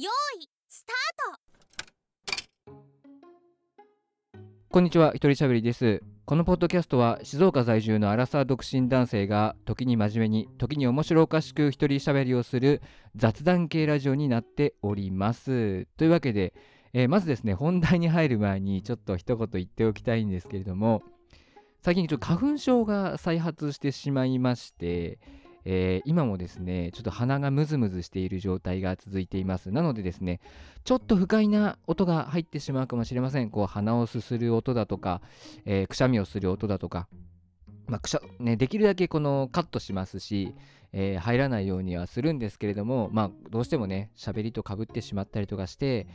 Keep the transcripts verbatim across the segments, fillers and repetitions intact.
用意スタート。こんにちは、ひとりしゃべりです。このポッドキャストは静岡在住のアラサー独身男性が時に真面目に時に面白おかしくひとりしゃべりをする雑談系ラジオになっております。というわけで、えー、まずですね、本題に入る前にちょっと一言言っておきたいんですけれども、最近ちょっと花粉症が再発してしまいまして、えー、今もですねちょっと鼻がムズムズしている状態が続いています。なのでですね、ちょっと不快な音が入ってしまうかもしれません。こう鼻をすする音だとか、えー、くしゃみをする音だとか、まあくしゃね、できるだけこのカットしますし、えー、入らないようにはするんですけれども、まあどうしてもね喋りとかぶってしまったりとかして、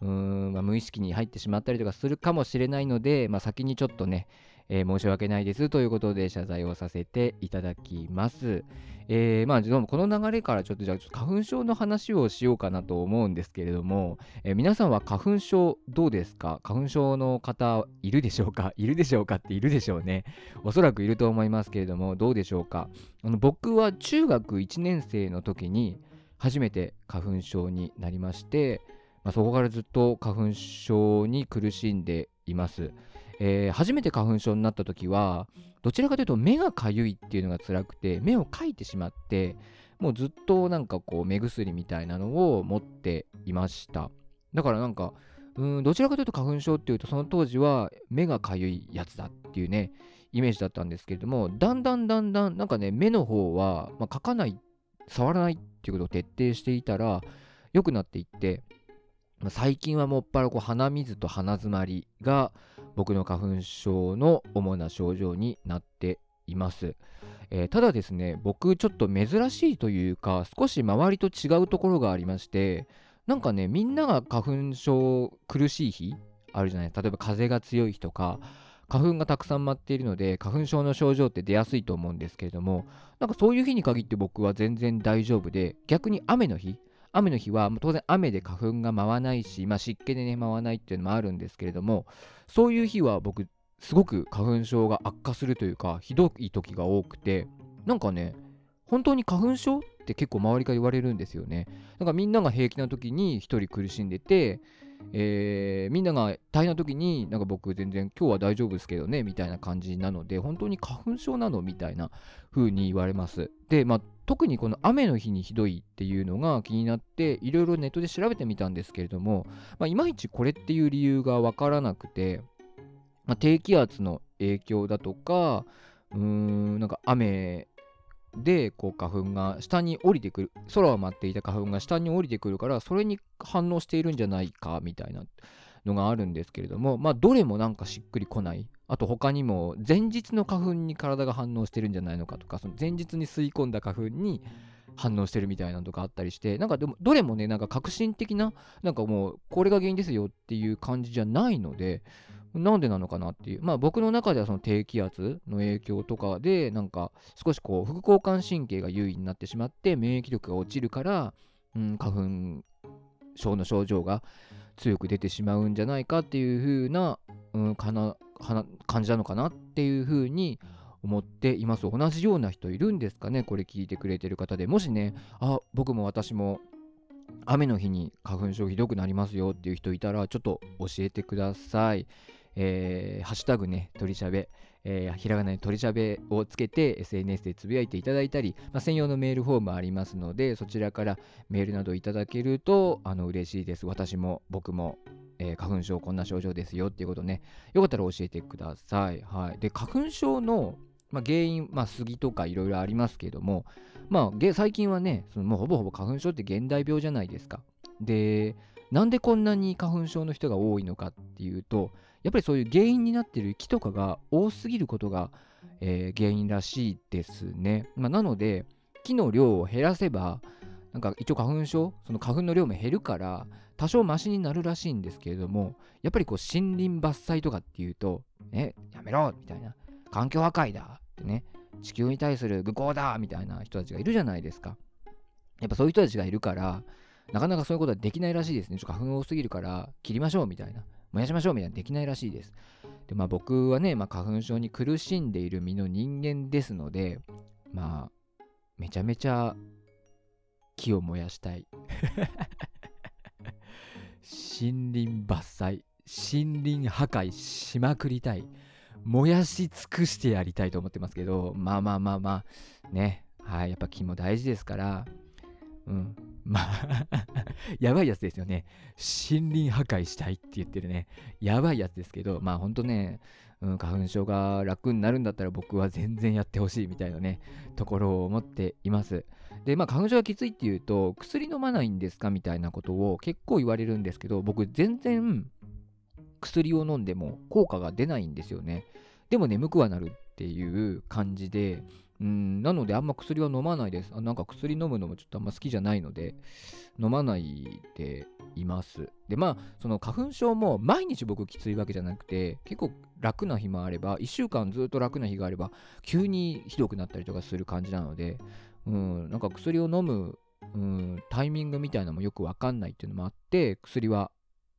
うーん、まあ、無意識に入ってしまったりとかするかもしれないので、まあ、先にちょっとね、えー、申し訳ないですということで謝罪をさせていただきます。えー、まあどうもこの流れからちょっとじゃあ花粉症の話をしようかなと思うんですけれども、えー、皆さんは花粉症どうですか？花粉症の方いるでしょうか？いるでしょうかっているでしょうね。おそらくいると思いますけれども、どうでしょうか？あの僕は中学いちねん生の時に初めて花粉症になりまして、まあ、そこからずっと花粉症に苦しんでいます。えー、初めて花粉症になった時はどちらかというと目がかゆいっていうのが辛くて、目をかいてしまって、もうずっとなんかこう目薬みたいなのを持っていました。だからなんかうーんどちらかというと花粉症っていうと、その当時は目がかゆいやつだっていうねイメージだったんですけれども、だんだんだんだんなんかね、目の方は、まあ、描かない、触らないっていうことを徹底していたら良くなっていって、最近はもっぱらこう鼻水と鼻づまりが僕の花粉症の主な症状になっています。えー、ただですね、僕ちょっと珍しいというか、少し周りと違うところがありまして、なんかね、みんなが花粉症苦しい日あるじゃない。例えば風が強い日とか花粉がたくさん舞っているので花粉症の症状って出やすいと思うんですけれども、なんかそういう日に限って僕は全然大丈夫で、逆に雨の日雨の日は当然雨で花粉が舞わないし、まあ、湿気でね舞わないっていうのもあるんですけれども、そういう日は僕すごく花粉症が悪化するというか、ひどい時が多くて、なんかね本当に花粉症って結構周りから言われるんですよね。なんかみんなが平気な時に一人苦しんでて、えー、みんなが大変な時になんか僕全然今日は大丈夫ですけどねみたいな感じなので、本当に花粉症なのみたいな風に言われます。で、まあ特にこの雨の日にひどいっていうのが気になって、いろいろネットで調べてみたんですけれども、まあ、いまいちこれっていう理由がわからなくて、まあ、低気圧の影響だとか、うーんなんか雨でこう花粉が下に降りてくる、空を舞っていた花粉が下に降りてくるから、それに反応しているんじゃないかみたいなのがあるんですけれども、まあどれもなんかしっくりこない。あと他にも前日の花粉に体が反応してるんじゃないのかとか、その前日に吸い込んだ花粉に反応してるみたいなのとかあったりして、なんかでもどれもねなんか革新的な、なんかもうこれが原因ですよっていう感じじゃないので、なんでなのかなっていう、まあ僕の中ではその低気圧の影響とかで、なんか少しこう副交感神経が優位になってしまって免疫力が落ちるから、うん、花粉症の症状が強く出てしまうんじゃないかっていう風な、うん、かな感じなのかなっていう風に思っています。同じような人いるんですかね、これ聞いてくれてる方で。もしね、あ、僕も私も雨の日に花粉症ひどくなりますよっていう人いたら、ちょっと教えてください。えー、ハッシュタグね、とりしゃべ、えー、ひらがなにとりしゃべをつけて エスエヌエス でつぶやいていただいたり、まあ、専用のメールフォームありますので、そちらからメールなどいただけるとあの嬉しいです。私も僕も、えー、花粉症こんな症状ですよっていうことね、よかったら教えてください。はい、で花粉症の、まあ、原因、まあ、杉とかいろいろありますけども、まあ、最近はねそのもうほぼほぼ花粉症って現代病じゃないですか。でなんでこんなに花粉症の人が多いのかっていうと、やっぱりそういう原因になってる木とかが多すぎることが、えー、原因らしいですね。まあ、なので木の量を減らせば、なんか一応花粉症その花粉の量も減るから多少マシになるらしいんですけれども、やっぱりこう森林伐採とかっていうとね、やめろみたいな、環境破壊だってね、地球に対する愚行だみたいな人たちがいるじゃないですか。やっぱそういう人たちがいるからなかなかそういうことはできないらしいですね。ちょっと花粉多すぎるから切りましょうみたいな、燃やしましょうみたいな、できないらしいです。で、まあ、僕はね、まあ、花粉症に苦しんでいる身の人間ですので、まあめちゃめちゃ木を燃やしたい森林伐採、森林破壊しまくりたい、燃やし尽くしてやりたいと思ってますけど、まあまあまあまあね、はい、やっぱ木も大事ですから、うん、まあやばいやつですよね。森林破壊したいって言ってるね、やばいやつですけど、まあほんとね、うん、花粉症が楽になるんだったら僕は全然やってほしいみたいなねところを思っています。で、まあ花粉症がきついっていうと薬飲まないんですかみたいなことを結構言われるんですけど、僕全然薬を飲んでも効果が出ないんですよね。でも眠くはなるっていう感じで、うん、なのであんま薬は飲まないです。あ、なんか薬飲むのもちょっとあんま好きじゃないので飲まないでいます。で、まあその花粉症も毎日僕きついわけじゃなくて、結構楽な日もあればいっしゅうかんずっと楽な日があれば急にひどくなったりとかする感じなので、うん、なんか薬を飲む、うん、タイミングみたいなのもよくわかんないっていうのもあって、薬は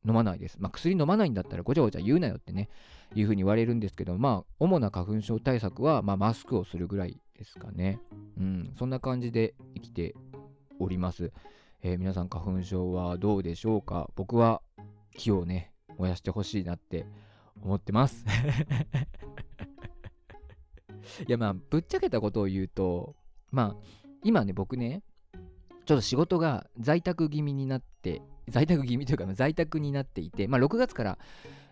飲まないです。まあ薬飲まないんだったらごちゃごちゃ言うなよってねいうふうに言われるんですけど、まあ主な花粉症対策は、まあ、マスクをするぐらいですかね。うん、そんな感じで生きております。えー、皆さん花粉症はどうでしょうか？僕は木をね燃やしてほしいなって思ってます。いやまあぶっちゃけたことを言うと、まあ今ね僕ねちょっと仕事が在宅気味になって在宅気味というか在宅になっていて、まあろくがつから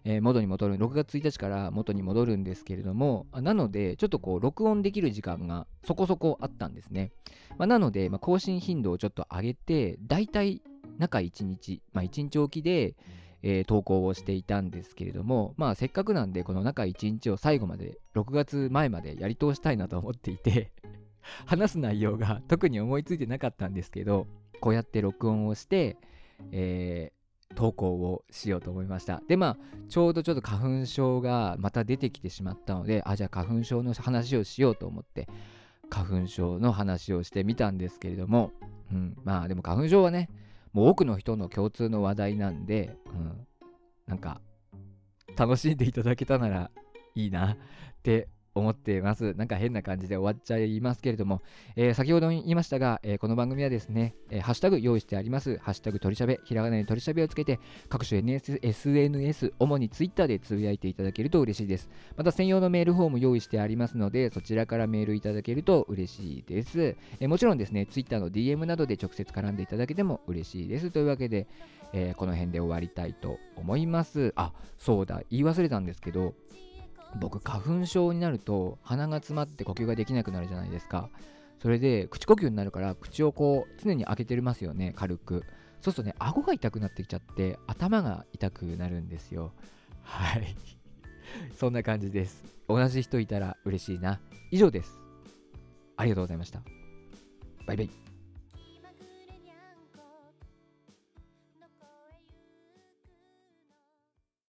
え元に戻る、ろくがつついたちから元に戻るんですけれども、なのでちょっとこう録音できる時間がそこそこあったんですね。まあ、なのでまあ更新頻度をちょっと上げて、だいたい中いちにち、まあいちにちおきでえ投稿をしていたんですけれども、まあせっかくなんでこの中いちにちを最後までろくがつまえまでやり通したいなと思っていて話す内容が特に思いついてなかったんですけど、こうやって録音をしてえー、投稿をしようと思いました。で、まあちょうどちょっと花粉症がまた出てきてしまったので、あ、じゃあ花粉症の話をしようと思って花粉症の話をしてみたんですけれども、うん、まあでも花粉症はねもう多くの人の共通の話題なんで、うん、なんか楽しんでいただけたならいいなって思っています。なんか変な感じで終わっちゃいますけれども、えー、先ほど言いましたが、えー、この番組はですね、えー、ハッシュタグ用意してあります。ハッシュタグ取りしゃべ、ひらがなに取りしゃべをつけて各種 エスエヌエス、 主にツイッターでつぶやいていただけると嬉しいです。また専用のメールフォーム用意してありますので、そちらからメールいただけると嬉しいです。えー、もちろんですねツイッターの ディーエム などで直接絡んでいただけても嬉しいです。というわけで、えー、この辺で終わりたいと思います。あ、そうだ、言い忘れたんですけど、僕花粉症になると鼻が詰まって呼吸ができなくなるじゃないですか。それで口呼吸になるから口をこう常に開けてますよね、軽く。そうするとね顎が痛くなってきちゃって頭が痛くなるんですよ。はいそんな感じです。同じ人いたら嬉しいな。以上です。ありがとうございました。バイバイ。